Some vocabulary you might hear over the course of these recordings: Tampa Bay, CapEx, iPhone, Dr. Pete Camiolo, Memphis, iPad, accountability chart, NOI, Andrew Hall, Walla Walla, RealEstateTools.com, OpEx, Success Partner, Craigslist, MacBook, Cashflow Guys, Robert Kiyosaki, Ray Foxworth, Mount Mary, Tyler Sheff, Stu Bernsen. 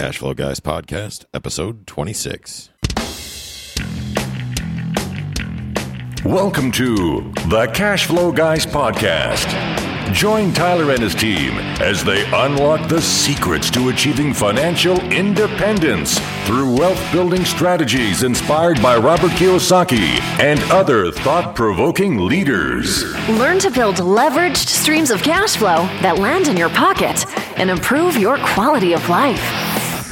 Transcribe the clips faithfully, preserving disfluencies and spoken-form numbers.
Cashflow Guys Podcast, episode twenty-six. Welcome to the Cashflow Guys Podcast. Join Tyler and his team as they unlock the secrets to achieving financial independence through wealth-building strategies inspired by Robert Kiyosaki and other thought-provoking leaders. Learn to build leveraged streams of cash flow that land in your pocket and improve your quality of life.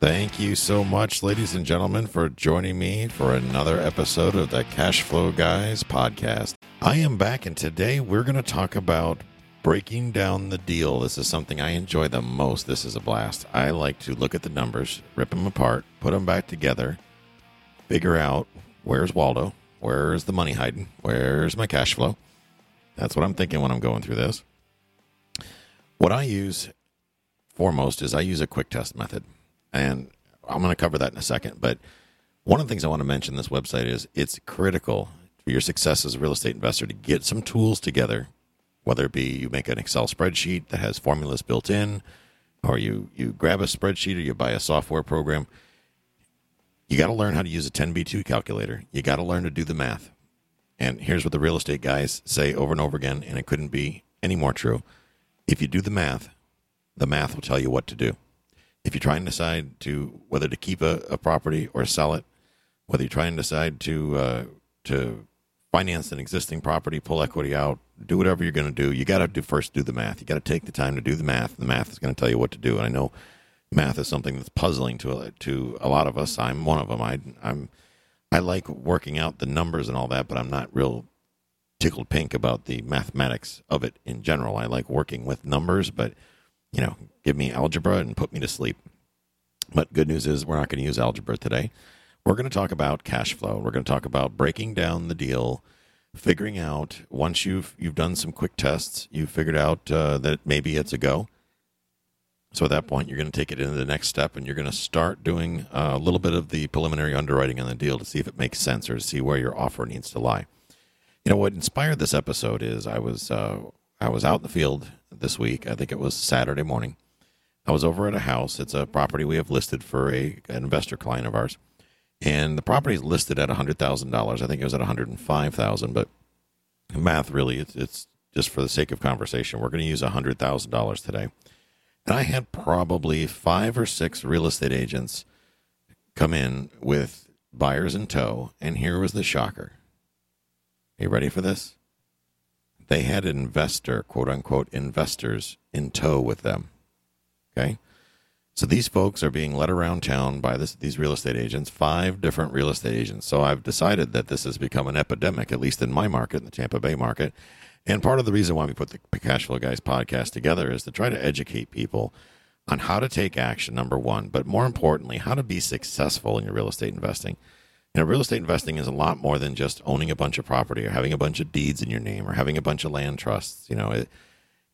Thank you so much, ladies and gentlemen, for joining me for another episode of the Cashflow Guys Podcast. I am back, and today we're going to talk about breaking down the deal. This is something I enjoy the most. This is a blast. I like to look at the numbers, rip them apart, put them back together, figure out where's Waldo, where's the money hiding, where's my cash flow. That's what I'm thinking when I'm going through this. What I use foremost is I use a quick test method. And I'm going to cover that in a second. But one of the things I want to mention this website is it's critical for your success as a real estate investor to get some tools together, whether it be you make an Excel spreadsheet that has formulas built in, or you, you grab a spreadsheet or you buy a software program. You got to learn how to use a ten B two calculator. You got to learn to do the math. And here's what the real estate guys say over and over again, and it couldn't be any more true. If you do the math, the math will tell you what to do. If you're trying to decide to whether to keep a, a property or sell it, whether you're trying to decide to uh, to finance an existing property, pull equity out, do whatever you're going to do, you got to do first do the math. You got to take the time to do the math. The math is going to tell you what to do. And I know math is something that's puzzling to to a lot of us. I'm one of them. I I'm I like working out the numbers and all that, but I'm not real tickled pink about the mathematics of it in general. I like working with numbers, but you know, give me algebra and put me to sleep. But good news is we're not going to use algebra today. We're going to talk about cash flow. We're going to talk about breaking down the deal, figuring out once you've you've done some quick tests, you've figured out uh, that maybe it's a go. So at that point, you're going to take it into the next step, and you're going to start doing a little bit of the preliminary underwriting on the deal to see if it makes sense or to see where your offer needs to lie. You know, what inspired this episode is I was uh, I was out in the field this week. I think it was Saturday morning. I was over at a house. It's a property we have listed for a, an investor client of ours. And the property is listed at one hundred thousand dollars. I think it was at one hundred five thousand dollars, but math really, it's, it's just for the sake of conversation. We're going to use one hundred thousand dollars today. And I had probably five or six real estate agents come in with buyers in tow. And here was the shocker. Are you ready for this? They had investor, quote unquote, investors in tow with them. Okay. So these folks are being led around town by this, these real estate agents, five different real estate agents. So I've decided that this has become an epidemic, at least in my market, in the Tampa Bay market. And part of the reason why we put the Cashflow Guys Podcast together is to try to educate people on how to take action, number one, but more importantly, how to be successful in your real estate investing. You know, real estate investing is a lot more than just owning a bunch of property or having a bunch of deeds in your name or having a bunch of land trusts. You know, it,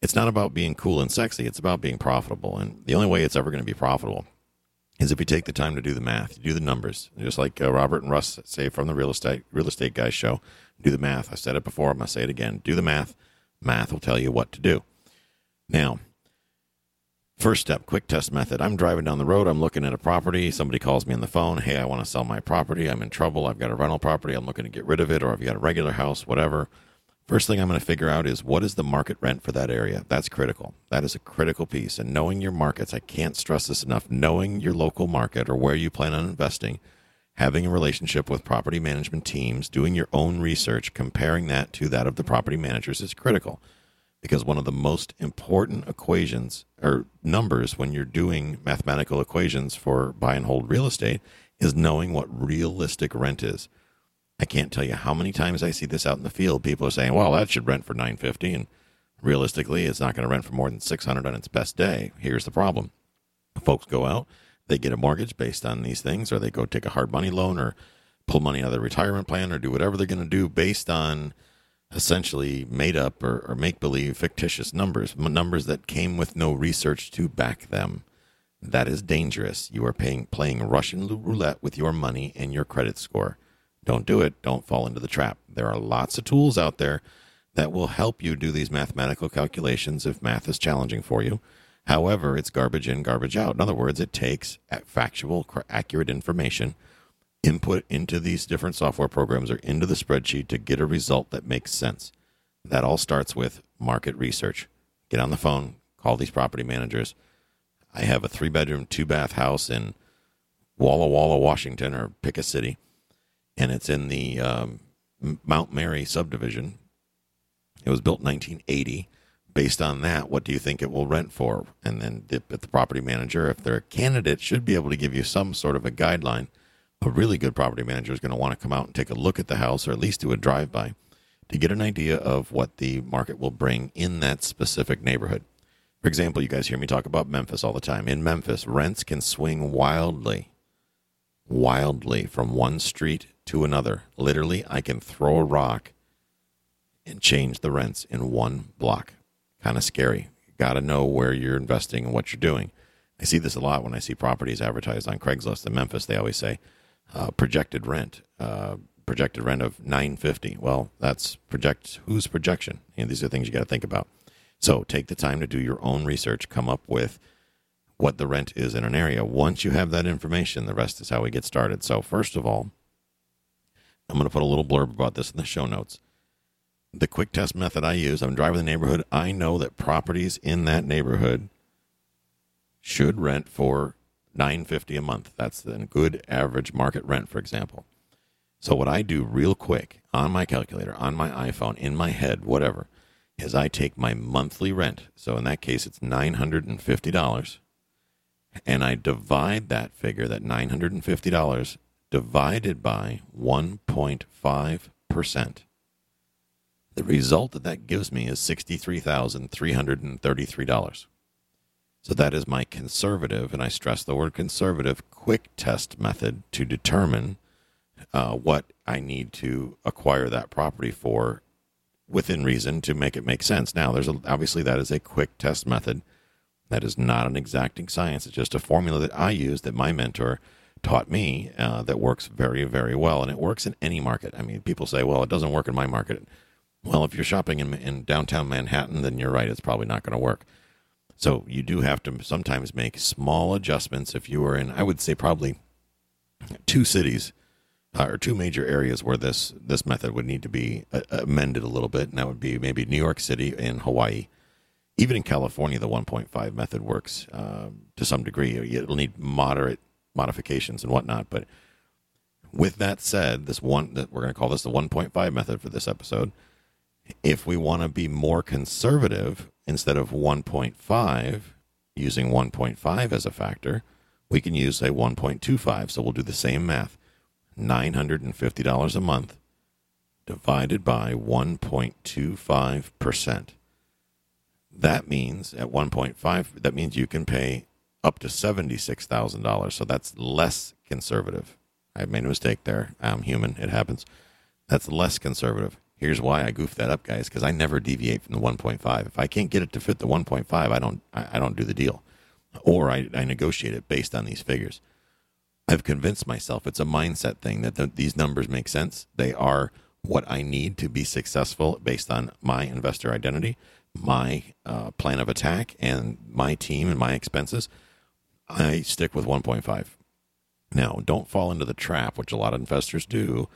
it's not about being cool and sexy. It's about being profitable. And the only way it's ever going to be profitable is if you take the time to do the math, you do the numbers, just like uh, Robert and Russ say from the real estate, real estate guys show, do the math. I said it before. I'm going to say it again. Do the math. Math will tell you what to do. Now, first step, quick test method. I'm driving down the road. I'm looking at a property. Somebody calls me on the phone. Hey, I want to sell my property. I'm in trouble. I've got a rental property. I'm looking to get rid of it, or I've got a regular house, whatever. First thing I'm going to figure out is what is the market rent for that area? That's critical. That is a critical piece. And knowing your markets, I can't stress this enough, knowing your local market or where you plan on investing, having a relationship with property management teams, doing your own research, comparing that to that of the property managers is critical. Because one of the most important equations or numbers when you're doing mathematical equations for buy and hold real estate is knowing what realistic rent is. I can't tell you how many times I see this out in the field. People are saying, well, that should rent for nine hundred fifty dollars, and realistically, it's not going to rent for more than six hundred dollars on its best day. Here's the problem. Folks go out, they get a mortgage based on these things, or they go take a hard money loan or pull money out of their retirement plan or do whatever they're going to do based on essentially made up or, or make-believe fictitious numbers, numbers that came with no research to back them. That is dangerous. You are paying, playing Russian roulette with your money and your credit score. Don't do it. Don't fall into the trap. There are lots of tools out there that will help you do these mathematical calculations if math is challenging for you. However, it's garbage in, garbage out. In other words, it takes factual, accurate information, input into these different software programs or into the spreadsheet to get a result that makes sense. That all starts with market research. Get on the phone, call these property managers. I have a three-bedroom, two-bath house in Walla Walla, Washington, or pick a city, and it's in the um, Mount Mary subdivision. It was built in nineteen eighty. Based on that, what do you think it will rent for? And then the, the property manager, if they're a candidate, should be able to give you some sort of a guideline. A really good property manager is going to want to come out and take a look at the house, or at least do a drive-by, to get an idea of what the market will bring in that specific neighborhood. For example, you guys hear me talk about Memphis all the time. In Memphis, rents can swing wildly, wildly from one street to another. Literally, I can throw a rock and change the rents in one block. Kind of scary. You got to know where you're investing and what you're doing. I see this a lot when I see properties advertised on Craigslist in Memphis. They always say uh, projected rent, uh, projected rent of nine fifty. Well, that's project whose projection? You know, these are things you got to think about. So take the time to do your own research, come up with what the rent is in an area. Once you have that information, the rest is how we get started. So first of all, I'm going to put a little blurb about this in the show notes. The quick test method I use, I'm driving the neighborhood. I know that properties in that neighborhood should rent for nine fifty a month. That's the good average market rent, for example. So what I do real quick on my calculator, on my iPhone, in my head, whatever, is I take my monthly rent, so in that case it's nine hundred fifty dollars, and I divide that figure, that nine hundred fifty dollars, divided by one point five percent. The result that that gives me is sixty-three thousand three hundred thirty-three dollars. So that is my conservative, and I stress the word conservative, quick test method to determine uh, what I need to acquire that property for within reason to make it make sense. Now, there's a, obviously that is a quick test method. That is not an exacting science. It's just a formula that I use that my mentor taught me uh, that works very, very well. And it works in any market. I mean, people say, well, it doesn't work in my market. Well, if you're shopping in, in downtown Manhattan, then you're right. It's probably not going to work. So you do have to sometimes make small adjustments. If you are in, I would say probably two cities Uh, or two major areas where this, this method would need to be uh, amended a little bit, and that would be maybe New York City and Hawaii. Even in California, the one point five method works uh, to some degree. It'll need moderate modifications and whatnot. But with that said, this one that we're going to call this the one point five method for this episode. If we want to be more conservative, instead of one point five, using one point five as a factor, we can use, say, one point two five. So we'll do the same math. nine hundred fifty dollars a month divided by one point two five percent. That means at one point five, that means you can pay up to seventy-six thousand dollars. So that's less conservative. I made a mistake there. I'm human. It happens. That's less conservative. Here's why I goofed that up, guys, because I never deviate from the one point five. If I can't get it to fit the one point five, I don't, I don't do the deal, or I, I negotiate it based on these figures. I've convinced myself it's a mindset thing that the, these numbers make sense. They are what I need to be successful based on my investor identity, my uh, plan of attack, and my team and my expenses. I stick with one point five. Now, don't fall into the trap, which a lot of investors do,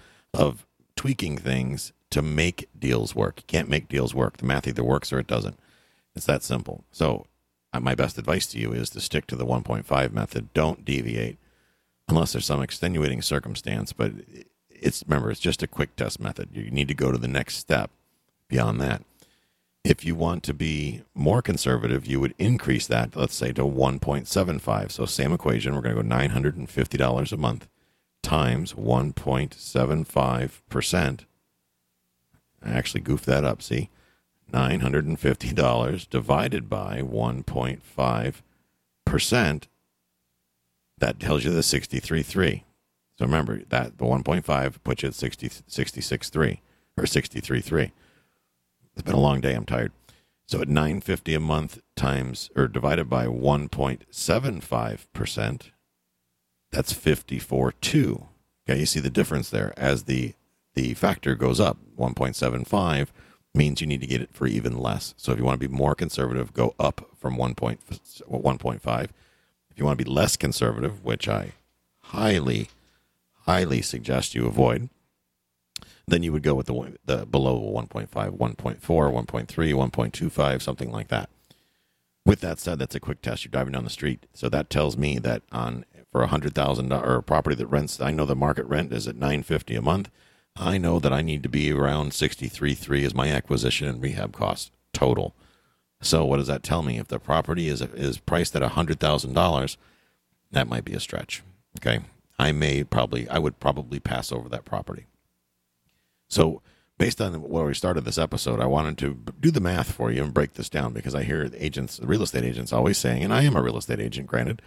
of tweaking things to make deals work. You can't make deals work. The math either works or it doesn't. It's that simple. So uh, my best advice to you is to stick to the one point five method. Don't deviate. Unless there's some extenuating circumstance, but it's, remember, it's just a quick test method. You need to go to the next step beyond that. If you want to be more conservative, you would increase that, let's say, to one point seven five. So same equation, we're going to go nine hundred fifty dollars a month times one point seven five percent. I actually goofed that up, see? nine hundred fifty dollars divided by one point five percent. That tells you the sixty-three point three. So remember that the one point five puts you at sixty-six point three or sixty-three point three. It's been a long day. I'm tired. So at nine hundred fifty dollars a month times or divided by one point seven five percent, that's fifty-four point two. Okay, you see the difference there as the the factor goes up. one point seven five means you need to get it for even less. So if you want to be more conservative, go up from one point five. If you want to be less conservative, which I highly, highly suggest you avoid, then you would go with the, the below one point five, one point four, one point three, one point two five, something like that. With that said, that's a quick test. You're driving down the street. So that tells me that on for one hundred thousand dollars or a property that rents, I know the market rent is at nine hundred fifty dollars a month. I know that I need to be around sixty-three point three as my acquisition and rehab cost total. So what does that tell me? If the property is is priced at one hundred thousand dollars, that might be a stretch. Okay, I may probably, I would probably pass over that property. So based on where we started this episode, I wanted to do the math for you and break this down because I hear the agents, the real estate agents, always saying, and I am a real estate agent, granted.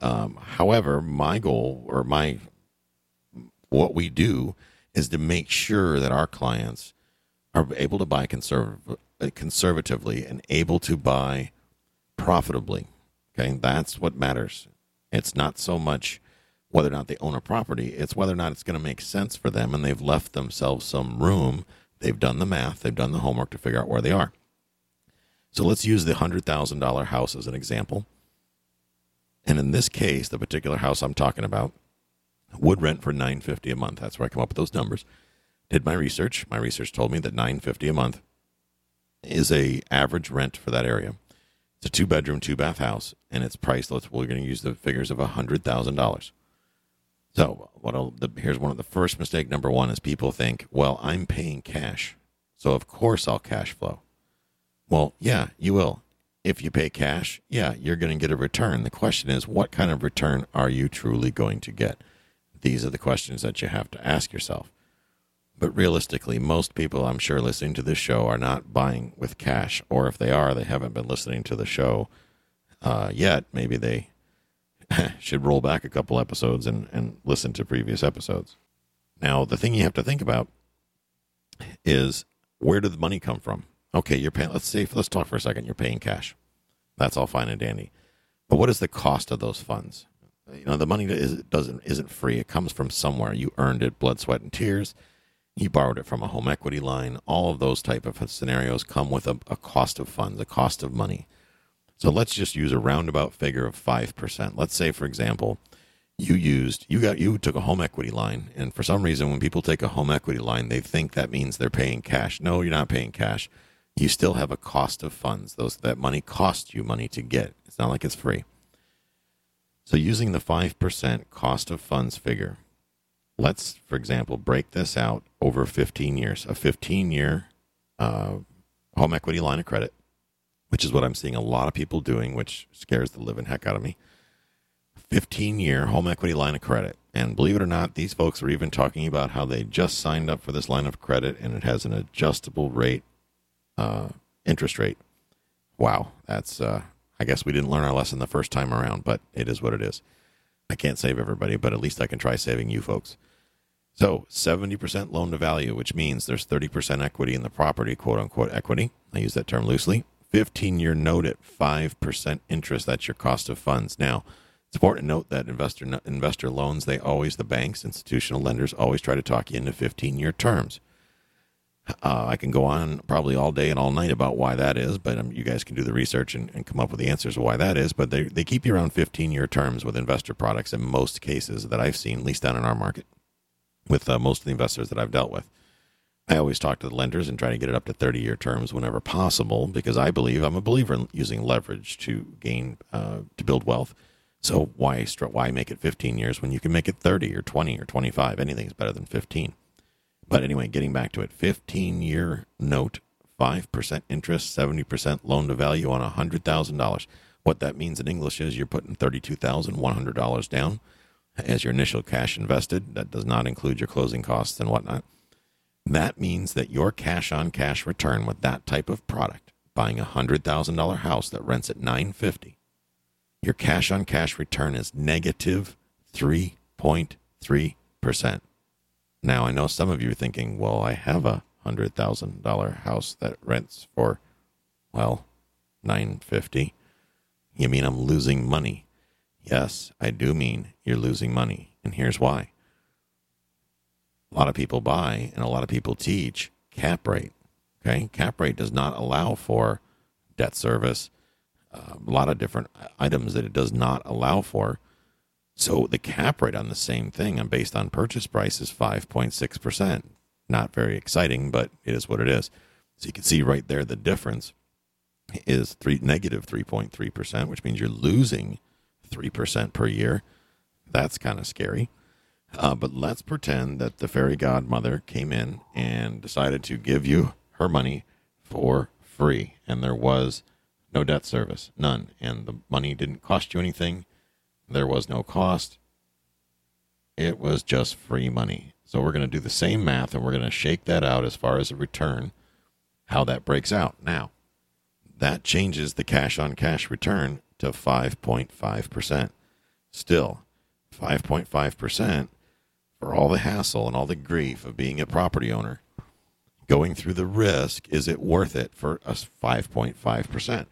Um, however, my goal or my what we do is to make sure that our clients are able to buy conserv- conservatively and able to buy profitably. Okay, that's what matters. It's not so much whether or not they own a property. It's whether or not it's going to make sense for them, and they've left themselves some room. They've done the math. They've done the homework to figure out where they are. So let's use the one hundred thousand dollars house as an example. And in this case, the particular house I'm talking about would rent for nine hundred fifty dollars a month. That's where I come up with those numbers. Did my research. My research told me that nine hundred fifty dollars a month is a average rent for that area. It's a two-bedroom, two-bath house, and it's priced. Let's we're going to use the figures of one hundred thousand dollars. So what I'll, the, here's one of the first mistake. Number one is people think, well, I'm paying cash, so of course I'll cash flow. Well, yeah, you will. If you pay cash, yeah, you're going to get a return. The question is, what kind of return are you truly going to get? These are the questions that you have to ask yourself. But realistically, most people I'm sure listening to this show are not buying with cash, or if they are, they haven't been listening to the show uh, yet. Maybe they should roll back a couple episodes and, and listen to previous episodes. Now, the thing you have to think about is, where did the money come from? Okay, you're paying, let's say, let's talk for a second. You're paying cash. That's all fine and dandy. But what is the cost of those funds? You know, the money is, doesn't, isn't free. It comes from somewhere. You earned it, blood, sweat, and tears. You borrowed it from a home equity line. All of those type of scenarios come with a, a cost of funds, a cost of money. So let's just use a roundabout figure of five percent. Let's say, for example, you used, you got, you took a home equity line. And for some reason, when people take a home equity line, they think that means they're paying cash. No, you're not paying cash. You still have a cost of funds. Those that money costs you money to get. It's not like it's free. So using the five percent cost of funds figure, let's, for example, break this out over fifteen years. A fifteen-year uh, home equity line of credit, which is what I'm seeing a lot of people doing, which scares the living heck out of me. fifteen-year home equity line of credit. And believe it or not, these folks were even talking about how they just signed up for this line of credit, and it has an adjustable rate. Uh, interest rate. Wow. That's, uh, I guess we didn't learn our lesson the first time around, but it is what it is. I can't save everybody, but at least I can try saving you folks. So seventy percent loan to value, which means there's thirty percent equity in the property, quote unquote equity. I use that term loosely. fifteen year note at five percent interest. That's your cost of funds. Now, it's important to note that investor, investor loans, they always, the banks, institutional lenders always try to talk you into fifteen year terms. Uh, I can go on probably all day and all night about why that is, but um, you guys can do the research and, and come up with the answers of why that is. But they, they keep you around fifteen-year terms with investor products in most cases that I've seen, at least down in our market, with uh, most of the investors that I've dealt with. I always talk to the lenders and try to get it up to thirty-year terms whenever possible, because I believe, I'm a believer in using leverage to gain, uh, to build wealth. So why why make it fifteen years when you can make it thirty or twenty or twenty-five? Anything's better than fifteen. But anyway, getting back to it, fifteen-year note, five percent interest, seventy percent loan to value on one hundred thousand dollars. What that means in English is you're putting thirty-two thousand one hundred dollars down as your initial cash invested. That does not include your closing costs and whatnot. That means that your cash-on-cash return with that type of product, buying a one hundred thousand dollars house that rents at nine hundred fifty dollars, your cash on cash return is negative three point three percent. Now, I know some of you are thinking, well, I have a one hundred thousand dollars house that rents for, well, nine hundred fifty dollars. You mean I'm losing money? Yes, I do mean you're losing money, and here's why. A lot of people buy, and a lot of people teach cap rate, okay? Cap rate does not allow for debt service, uh, a lot of different items that it does not allow for. So the cap rate on the same thing and based on purchase price is five point six percent. Not very exciting, but it is what it is. So you can see right there the difference is three, negative three point three percent, which means you're losing three percent per year. That's kind of scary. Uh, but let's pretend that the fairy godmother came in and decided to give you her money for free. And there was no debt service, none. And the money didn't cost you anything. There was no cost. It was just free money. So we're going to do the same math, and we're going to shake that out as far as a return, how that breaks out. Now, that changes the cash-on-cash return to five point five percent. Still, five point five percent for all the hassle and all the grief of being a property owner, going through the risk, is it worth it for us five point five percent?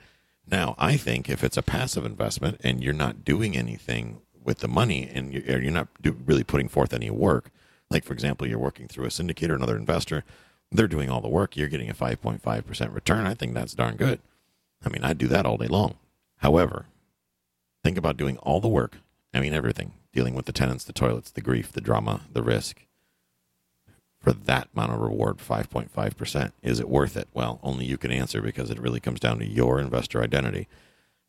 Now, I think if it's a passive investment and you're not doing anything with the money and you're not do, really putting forth any work, like, for example, you're working through a syndicator, another investor, they're doing all the work, you're getting a five point five percent return. I think that's darn good. I mean, I'd do that all day long. However, think about doing all the work. I mean, everything, dealing with the tenants, the toilets, the grief, the drama, the risk. For that amount of reward, five point five percent, is it worth it? Well, only you can answer because it really comes down to your investor identity.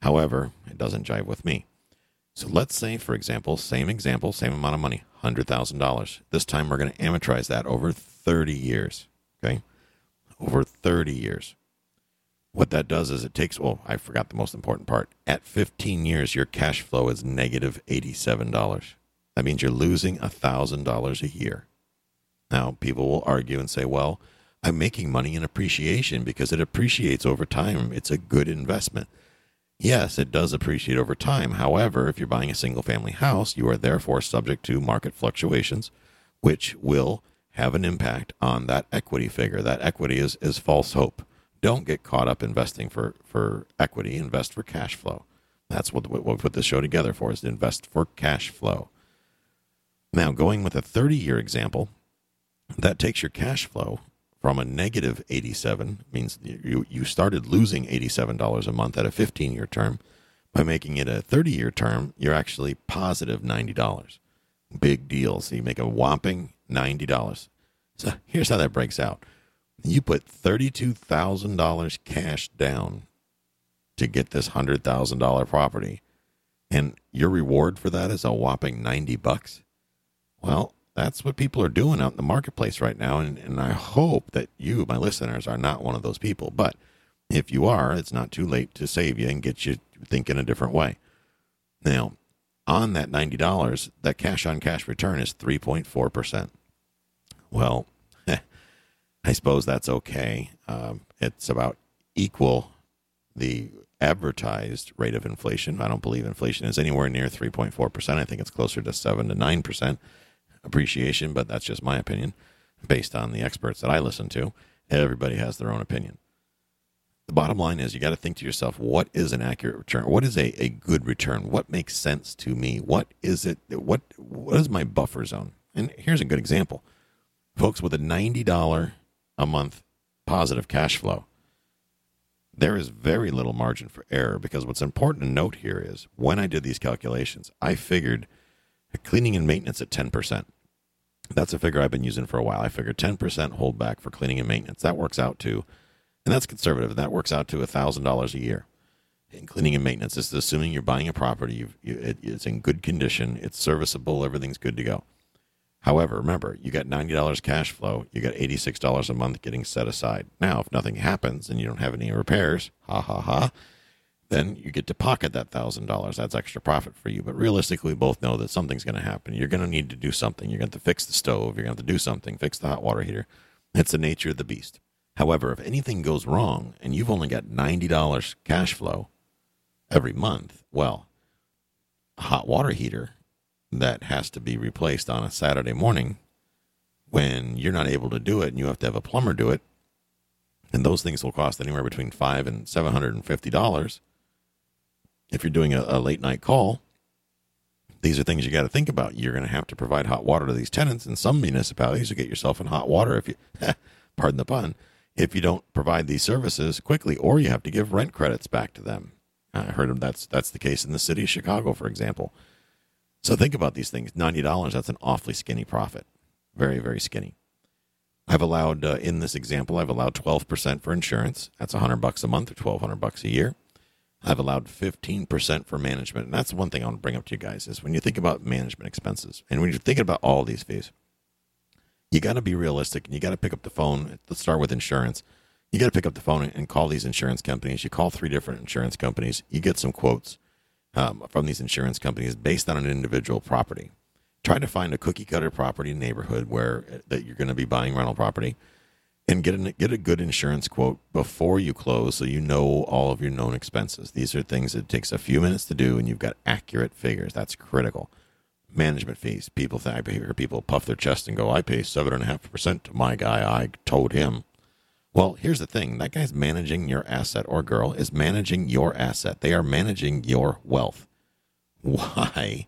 However, it doesn't jive with me. So let's say, for example, same example, same amount of money, one hundred thousand dollars. This time we're going to amortize that over thirty years, okay? Over thirty years. What that does is it takes, well, I forgot the most important part. At fifteen years, your cash flow is negative eighty-seven dollars. That means you're losing one thousand dollars a year. Now, people will argue and say, well, I'm making money in appreciation because it appreciates over time. It's a good investment. Yes, it does appreciate over time. However, if you're buying a single-family house, you are therefore subject to market fluctuations, which will have an impact on that equity figure. That equity is, is false hope. Don't get caught up investing for, for equity. Invest for cash flow. That's what, what we put this show together for, is to invest for cash flow. Now, going with a thirty-year example, that takes your cash flow from a negative eighty-seven, means you, you started losing eighty-seven dollars a month at a fifteen-year term. By making it a thirty-year term, you're actually positive ninety dollars. Big deal. So you make a whopping ninety dollars. So here's how that breaks out. You put thirty-two thousand dollars cash down to get this one hundred thousand dollars property, and your reward for that is a whopping ninety bucks. Well, that's what people are doing out in the marketplace right now, and, and I hope that you, my listeners, are not one of those people. But if you are, it's not too late to save you and get you thinking a different way. Now, on that ninety dollars, that cash-on-cash return is three point four percent. Well, I suppose that's okay. Um, it's about equal the advertised rate of inflation. I don't believe inflation is anywhere near three point four percent. I think it's closer to seven to nine percent. Appreciation, but that's just my opinion based on the experts that I listen to. Everybody has their own opinion. The bottom line is you got to think to yourself, what is an accurate return? What is a, a good return? What makes sense to me? What is it? What What is my buffer zone? And here's a good example. Folks, with a ninety dollars a month positive cash flow, there is very little margin for error, because what's important to note here is when I did these calculations, I figured cleaning and maintenance at ten percent. That's a figure I've been using for a while. I figure ten percent hold back for cleaning and maintenance. That works out to, and that's conservative, that works out to one thousand dollars a year. And cleaning and maintenance is assuming you're buying a property, you've, you, it, it's in good condition, it's serviceable, everything's good to go. However, remember, you got ninety dollars cash flow, you got eighty-six dollars a month getting set aside. Now, if nothing happens and you don't have any repairs, ha ha ha, then you get to pocket that one thousand dollars. That's extra profit for you. But realistically, we both know that something's going to happen. You're going to need to do something. You're going to have to fix the stove. You're going to have to do something, fix the hot water heater. It's the nature of the beast. However, if anything goes wrong and you've only got ninety dollars cash flow every month, well, hot water heater that has to be replaced on a Saturday morning when you're not able to do it and you have to have a plumber do it, and those things will cost anywhere between five and seven hundred fifty dollars. If you're doing a, a late night call, these are things you got to think about. You're going to have to provide hot water to these tenants. In some municipalities, you get yourself in hot water if you, pardon the pun, if you don't provide these services quickly, or you have to give rent credits back to them. I heard that's that's the case in the city of Chicago, for example. So think about these things. ninety dollars, that's an awfully skinny profit. Very, very skinny. I've allowed, uh, in this example, I've allowed twelve percent for insurance. That's one hundred bucks a month or twelve hundred bucks a year. I've allowed fifteen percent for management. And that's one thing I want to bring up to you guys is when you think about management expenses and when you're thinking about all these fees, you got to be realistic and you got to pick up the phone. Let's start with insurance. You got to pick up the phone and call these insurance companies. You call three different insurance companies. You get some quotes um, from these insurance companies based on an individual property. Try to find a cookie cutter property neighborhood where that you're going to be buying rental property and get an, get a good insurance quote before you close so you know all of your known expenses. These are things that it takes a few minutes to do, and you've got accurate figures. That's critical. Management fees. People I hear people puff their chest and go, I pay seven point five percent to my guy. I told him. Well, here's the thing. That guy's managing your asset, or girl is managing your asset. They are managing your wealth. Why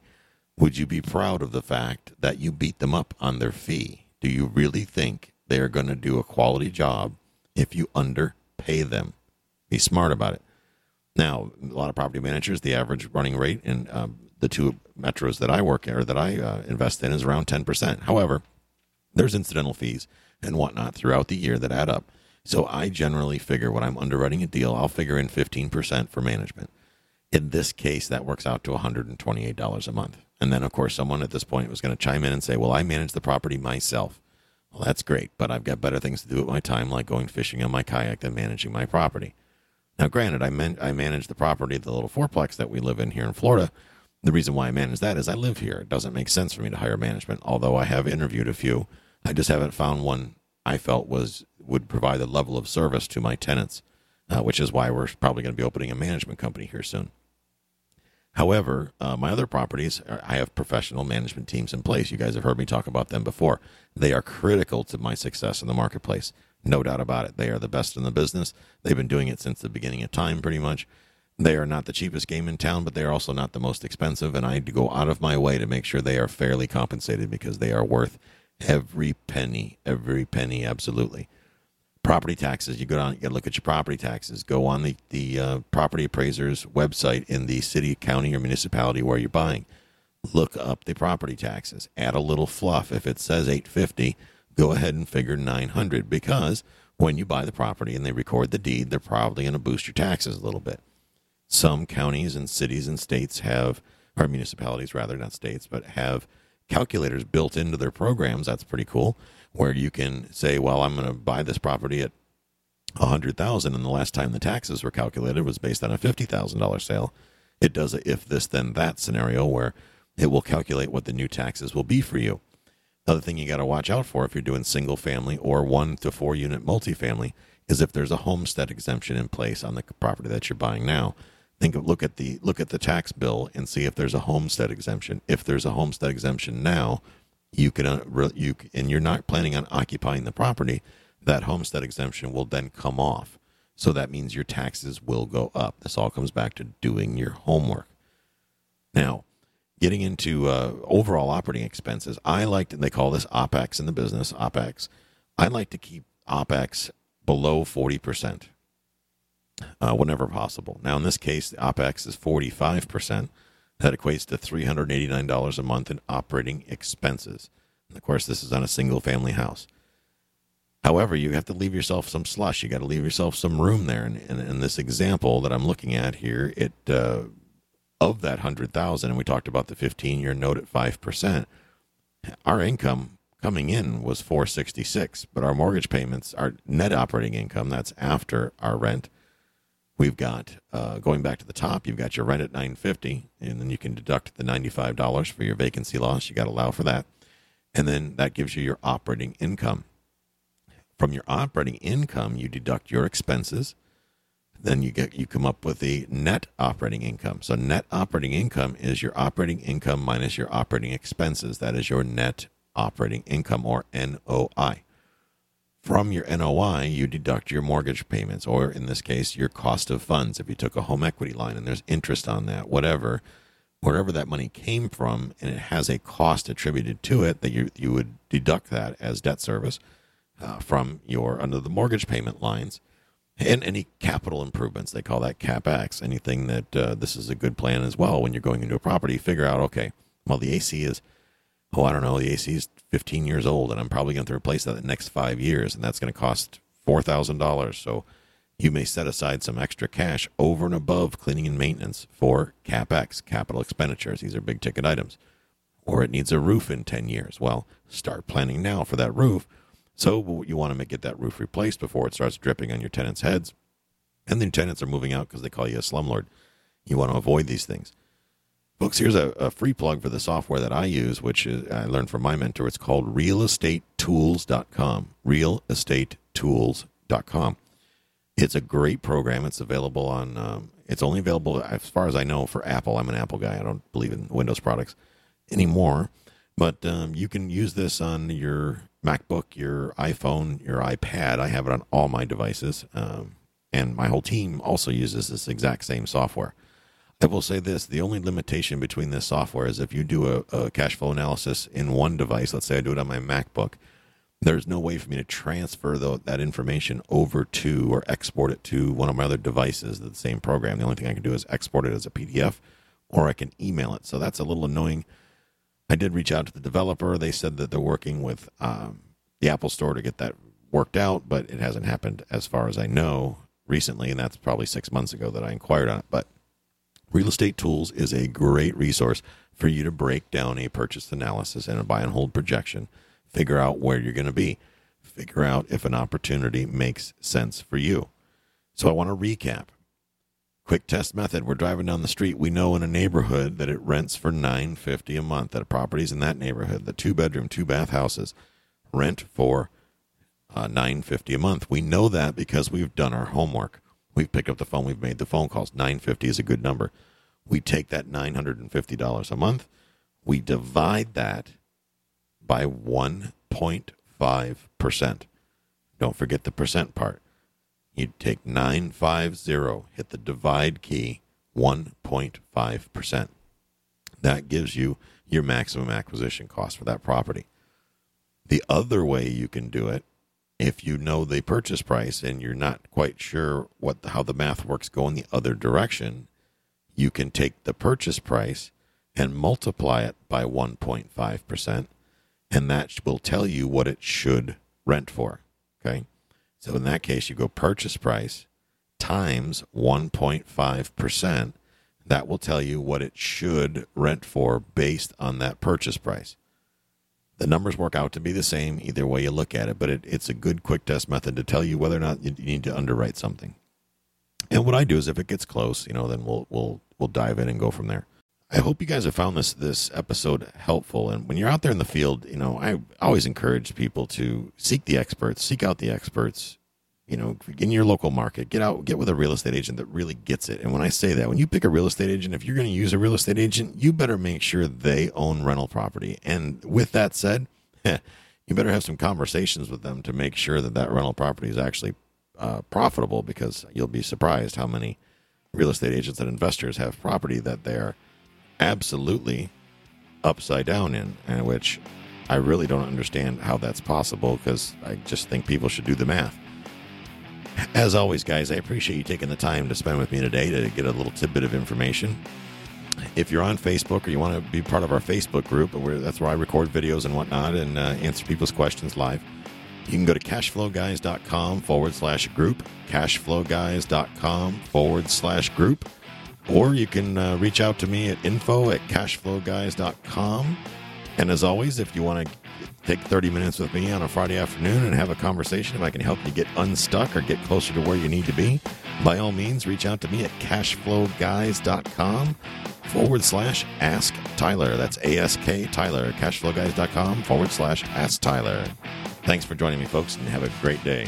would you be proud of the fact that you beat them up on their fee? Do you really think they are going to do a quality job if you underpay them? Be smart about it. Now, a lot of property managers, the average running rate in um, the two metros that I work in or that I uh, invest in is around ten percent. However, there's incidental fees and whatnot throughout the year that add up. So I generally figure when I'm underwriting a deal, I'll figure in fifteen percent for management. In this case, that works out to one hundred twenty-eight dollars a month. And then, of course, someone at this point was going to chime in and say, well, I manage the property myself. Well, that's great, but I've got better things to do with my time, like going fishing on my kayak than managing my property. Now, granted, I man- I manage the property, the little fourplex that we live in here in Florida. The reason why I manage that is I live here. It doesn't make sense for me to hire management, although I have interviewed a few. I just haven't found one I felt was would provide the level of service to my tenants, uh, which is why we're probably going to be opening a management company here soon. However, uh, my other properties, I have professional management teams in place. You guys have heard me talk about them before. They are critical to my success in the marketplace. No doubt about it. They are the best in the business. They've been doing it since the beginning of time, pretty much. They are not the cheapest game in town, but they are also not the most expensive. And I go out of my way to make sure they are fairly compensated because they are worth every penny, every penny, absolutely. Property taxes, you go down, you got to look at your property taxes. Go on the, the uh, property appraiser's website in the city, county, or municipality where you're buying. Look up the property taxes. Add a little fluff. If it says eight hundred fifty dollars, go ahead and figure nine hundred dollars because when you buy the property and they record the deed, they're probably going to boost your taxes a little bit. Some counties and cities and states have, or municipalities rather, not states, but have calculators built into their programs. That's pretty cool, where you can say, well, I'm going to buy this property at one hundred thousand dollars, and the last time the taxes were calculated was based on a fifty thousand dollars sale. It does a if this, then that scenario where it will calculate what the new taxes will be for you. Another thing you got to watch out for if you're doing single family or one to four unit multifamily is if there's a homestead exemption in place on the property that you're buying now. Think of, look at the look at the tax bill and see if there's a homestead exemption. If there's a homestead exemption now, you can you and you're not planning on occupying the property, that homestead exemption will then come off. So that means your taxes will go up. This all comes back to doing your homework. Now, getting into uh, overall operating expenses, I like to, they call this OpEx in the business, OpEx. I like to keep OpEx below forty percent. Uh, whenever possible. Now, in this case, the OpEx is forty-five percent. That equates to three hundred eighty-nine dollars a month in operating expenses. And of course, this is on a single-family house. However, you have to leave yourself some slush. You got to leave yourself some room there. And in this example that I'm looking at here, it uh, of that one hundred thousand dollars, and we talked about the fifteen-year note at five percent, our income coming in was four hundred sixty-six dollars, but our mortgage payments, our net operating income, that's after our rent. We've got, uh, going back to the top, you've got your rent at nine hundred fifty dollars, and then you can deduct the ninety-five dollars for your vacancy loss. You got to allow for that. And then that gives you your operating income. From your operating income, you deduct your expenses. then you get you come up with the net operating income. So net operating income is your operating income minus your operating expenses. That is your net operating income, or N O I. From your N O I, you deduct your mortgage payments, or in this case, your cost of funds. If you took a home equity line and there's interest on that, whatever, wherever that money came from, and it has a cost attributed to it, that you, you would deduct that as debt service uh, from your under the mortgage payment lines. And any capital improvements, they call that CapEx. Anything that uh, this is a good plan as well. When you're going into a property, figure out, okay, well, the A C is, oh, I don't know, the A C is fifteen years old, and I'm probably going to replace that in the next five years, and that's going to cost four thousand dollars. So you may set aside some extra cash over and above cleaning and maintenance for CapEx, capital expenditures. These are big ticket items. Or it needs a roof in ten years. Well, start planning now for that roof. So you want to make, get that roof replaced before it starts dripping on your tenants' heads. And then tenants are moving out because they call you a slumlord. You want to avoid these things. Folks, here's a, a free plug for the software that I use, which is, I learned from my mentor. It's called real estate tools dot com. real estate tools dot com. It's a great program. It's available on, um, it's only available, as far as I know, for Apple. I'm an Apple guy. I don't believe in Windows products anymore. But um, you can use this on your MacBook, your iPhone, your iPad. I have it on all my devices. Um, and my whole team also uses this exact same software. I will say this, the only limitation between this software is if you do a, a cash flow analysis in one device, let's say I do it on my MacBook, there's no way for me to transfer the, that information over to or export it to one of my other devices, the same program. The only thing I can do is export it as a P D F, or I can email it. So that's a little annoying. I did reach out to the developer. They said that they're working with um, the Apple Store to get that worked out, but it hasn't happened as far as I know recently, and that's probably six months ago that I inquired on it. But Real Estate Tools is a great resource for you to break down a purchase analysis and a buy and hold projection, figure out where you're going to be, figure out if an opportunity makes sense for you. So I want to recap. Quick test method. We're driving down the street. We know in a neighborhood that it rents for nine fifty a month. That properties in that neighborhood, the two-bedroom, two-bath houses, rent for uh, nine fifty a month. We know that because we've done our homework. We've picked up the phone. We've made the phone calls. nine fifty is a good number. We take that nine hundred fifty dollars a month. We divide that by one point five percent. Don't forget the percent part. You take nine fifty, hit the divide key, one point five percent. That gives you your maximum acquisition cost for that property. The other way you can do it, if you know the purchase price and you're not quite sure what how the math works going the other direction, you can take the purchase price and multiply it by one point five percent, and that will tell you what it should rent for, okay? So in that case, you go purchase price times one point five percent. That will tell you what it should rent for based on that purchase price. The numbers work out to be the same either way you look at it, but it, it's a good quick test method to tell you whether or not you need to underwrite something. And what I do is if it gets close, you know, then we'll we'll we'll dive in and go from there. I hope you guys have found this this episode helpful. And when you're out there in the field, you know, I always encourage people to seek the experts, seek out the experts, you know, in your local market. Get out, get with a real estate agent that really gets it. And when I say that, when you pick a real estate agent, if you're going to use a real estate agent, you better make sure they own rental property. And with that said, you better have some conversations with them to make sure that that rental property is actually uh, profitable, because you'll be surprised how many real estate agents and investors have property that they're absolutely upside down in, and which I really don't understand how that's possible, because I just think people should do the math. As always, guys, I appreciate you taking the time to spend with me today to get a little tidbit of information. If you're on Facebook or you want to be part of our Facebook group, where that's where I record videos and whatnot and uh, answer people's questions live, you can go to cashflowguys.com forward slash group, cashflowguys.com forward slash group. Or you can uh, reach out to me at info at cashflowguys.com. And as always, if you want to take thirty minutes with me on a Friday afternoon and have a conversation, if I can help you get unstuck or get closer to where you need to be, by all means, reach out to me at cashflowguys.com forward slash ask Tyler. That's A S K Tyler, cashflowguys.com forward slash ask Tyler. Thanks for joining me, folks, and have a great day.